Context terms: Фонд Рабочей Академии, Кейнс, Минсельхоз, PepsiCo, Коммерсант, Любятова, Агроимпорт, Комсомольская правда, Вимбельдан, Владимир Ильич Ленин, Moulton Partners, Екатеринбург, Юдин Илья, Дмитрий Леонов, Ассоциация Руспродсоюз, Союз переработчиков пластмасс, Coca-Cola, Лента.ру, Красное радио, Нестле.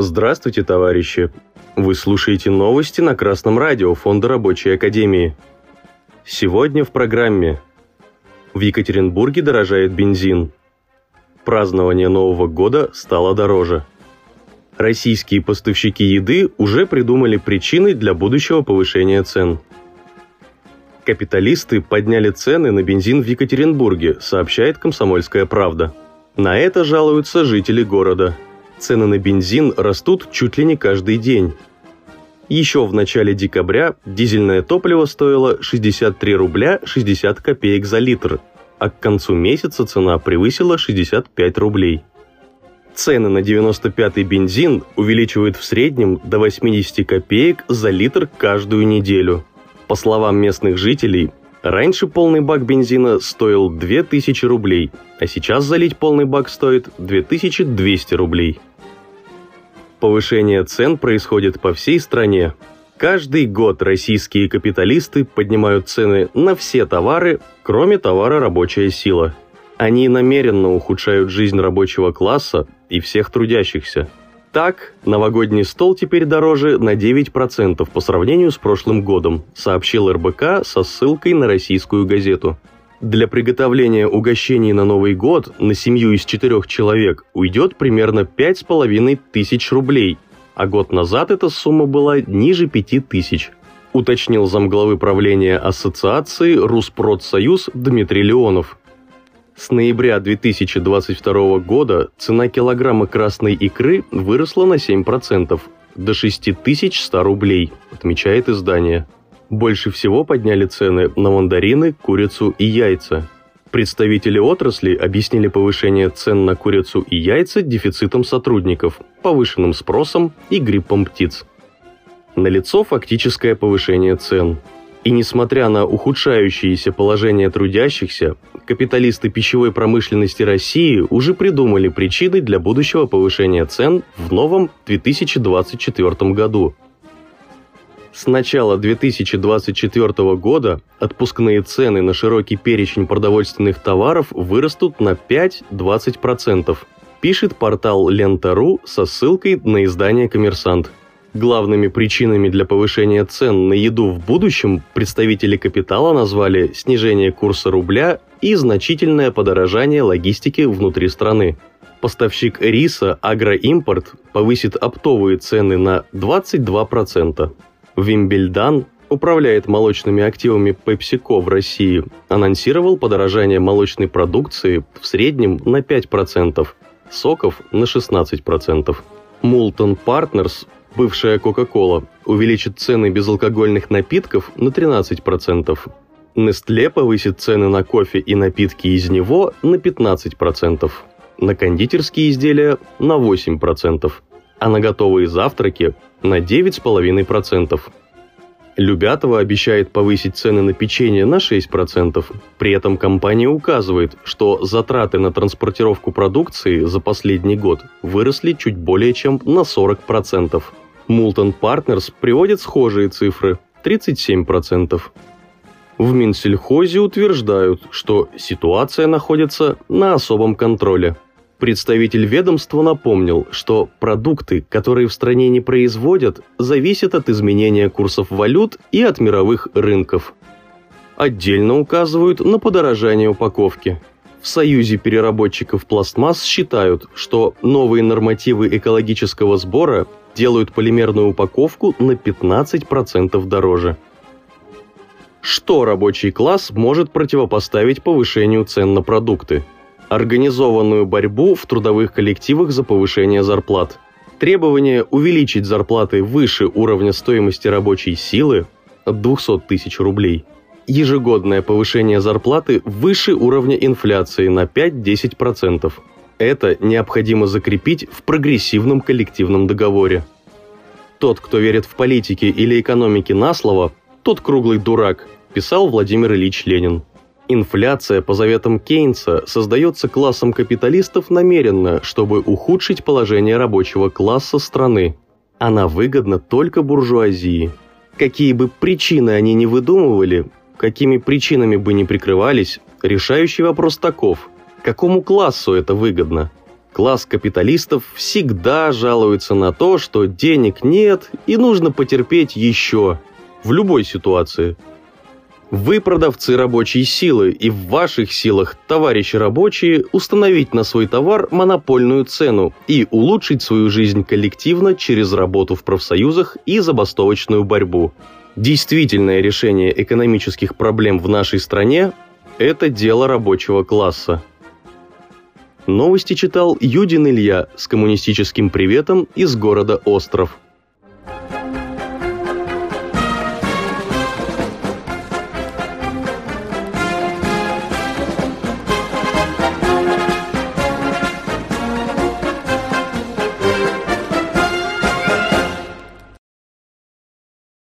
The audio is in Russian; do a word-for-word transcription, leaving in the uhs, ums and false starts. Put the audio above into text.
Здравствуйте, товарищи! Вы слушаете новости на Красном радио Фонда Рабочей Академии. Сегодня в программе: в Екатеринбурге дорожает бензин. Празднование Нового года стало дороже. Российские поставщики еды уже придумали причины для будущего повышения цен. Капиталисты подняли цены на бензин в Екатеринбурге, сообщает «Комсомольская правда». На это жалуются жители города. Цены на бензин растут чуть ли не каждый день. Еще в начале декабря дизельное топливо стоило шестьдесят три рубля шестьдесят копеек за литр, а к концу месяца цена превысила шестьдесят пять рублей. Цены на девяносто пятый бензин увеличивают в среднем до восемьдесят копеек за литр каждую неделю. По словам местных жителей, раньше полный бак бензина стоил две тысячи рублей, а сейчас залить полный бак стоит две тысячи двести рублей. Повышение цен происходит по всей стране. Каждый год российские капиталисты поднимают цены на все товары, кроме товара «рабочая сила». Они намеренно ухудшают жизнь рабочего класса и всех трудящихся. Так, новогодний стол теперь дороже на девять процентов по сравнению с прошлым годом, сообщил эр бэ ка со ссылкой на российскую газету. Для приготовления угощений на Новый год на семью из четырех человек уйдет примерно пять с половиной тысяч рублей, а год назад эта сумма была ниже пяти тысяч, уточнил замглавы правления Ассоциации Руспродсоюз Дмитрий Леонов. С ноября две тысячи двадцать второго года цена килограмма красной икры выросла на семь процентов, до шесть тысяч сто рублей, отмечает издание. Больше всего подняли цены на мандарины, курицу и яйца. Представители отрасли объяснили повышение цен на курицу и яйца дефицитом сотрудников, повышенным спросом и гриппом птиц. Налицо фактическое повышение цен. И несмотря на ухудшающееся положение трудящихся, капиталисты пищевой промышленности России уже придумали причины для будущего повышения цен в новом две тысячи двадцать четвёртом году. С начала две тысячи двадцать четвёртого года отпускные цены на широкий перечень продовольственных товаров вырастут на пять-двадцать процентов, пишет портал Лента.ру со ссылкой на издание «Коммерсант». Главными причинами для повышения цен на еду в будущем представители капитала назвали снижение курса рубля и значительное подорожание логистики внутри страны. Поставщик риса «Агроимпорт» повысит оптовые цены на двадцать два процента. Вимбельдан управляет молочными активами PepsiCo в России, анонсировал подорожание молочной продукции в среднем на пять процентов, соков на шестнадцать процентов. Moulton Partners, бывшая Coca-Cola, увеличит цены безалкогольных напитков на тринадцать процентов. Нестле повысит цены на кофе и напитки из него на пятнадцать процентов, на кондитерские изделия на восемь процентов, а на готовые завтраки на девять с половиной процентов. Любятова обещает повысить цены на печенье на шесть процентов. При этом компания указывает, что затраты на транспортировку продукции за последний год выросли чуть более чем на сорок процентов. Moulton Partners приводит схожие цифры – тридцать семь процентов. В Минсельхозе утверждают, что ситуация находится на особом контроле. Представитель ведомства напомнил, что продукты, которые в стране не производят, зависят от изменения курсов валют и от мировых рынков. Отдельно указывают на подорожание упаковки. В Союзе переработчиков пластмасс считают, что новые нормативы экологического сбора делают полимерную упаковку на пятнадцать процентов дороже. Что рабочий класс может противопоставить повышению цен на продукты? Организованную борьбу в трудовых коллективах за повышение зарплат, требование увеличить зарплаты выше уровня стоимости рабочей силы от двухсот тысяч рублей, ежегодное повышение зарплаты выше уровня инфляции на пять-десять процентов. Это необходимо закрепить в прогрессивном коллективном договоре. «Тот, кто верит в политики или экономике на слово, тот круглый дурак», писал Владимир Ильич Ленин. Инфляция по заветам Кейнса создается классом капиталистов намеренно, чтобы ухудшить положение рабочего класса страны. Она выгодна только буржуазии. Какие бы причины они ни выдумывали, какими причинами бы ни прикрывались, решающий вопрос таков: какому классу это выгодно? Класс капиталистов всегда жалуется на то, что денег нет и нужно потерпеть еще, в любой ситуации. Вы продавцы рабочей силы, и в ваших силах, товарищи рабочие, установить на свой товар монопольную цену и улучшить свою жизнь коллективно через работу в профсоюзах и забастовочную борьбу. Действительное решение экономических проблем в нашей стране – это дело рабочего класса. Новости читал Юдин Илья с коммунистическим приветом из города Остров.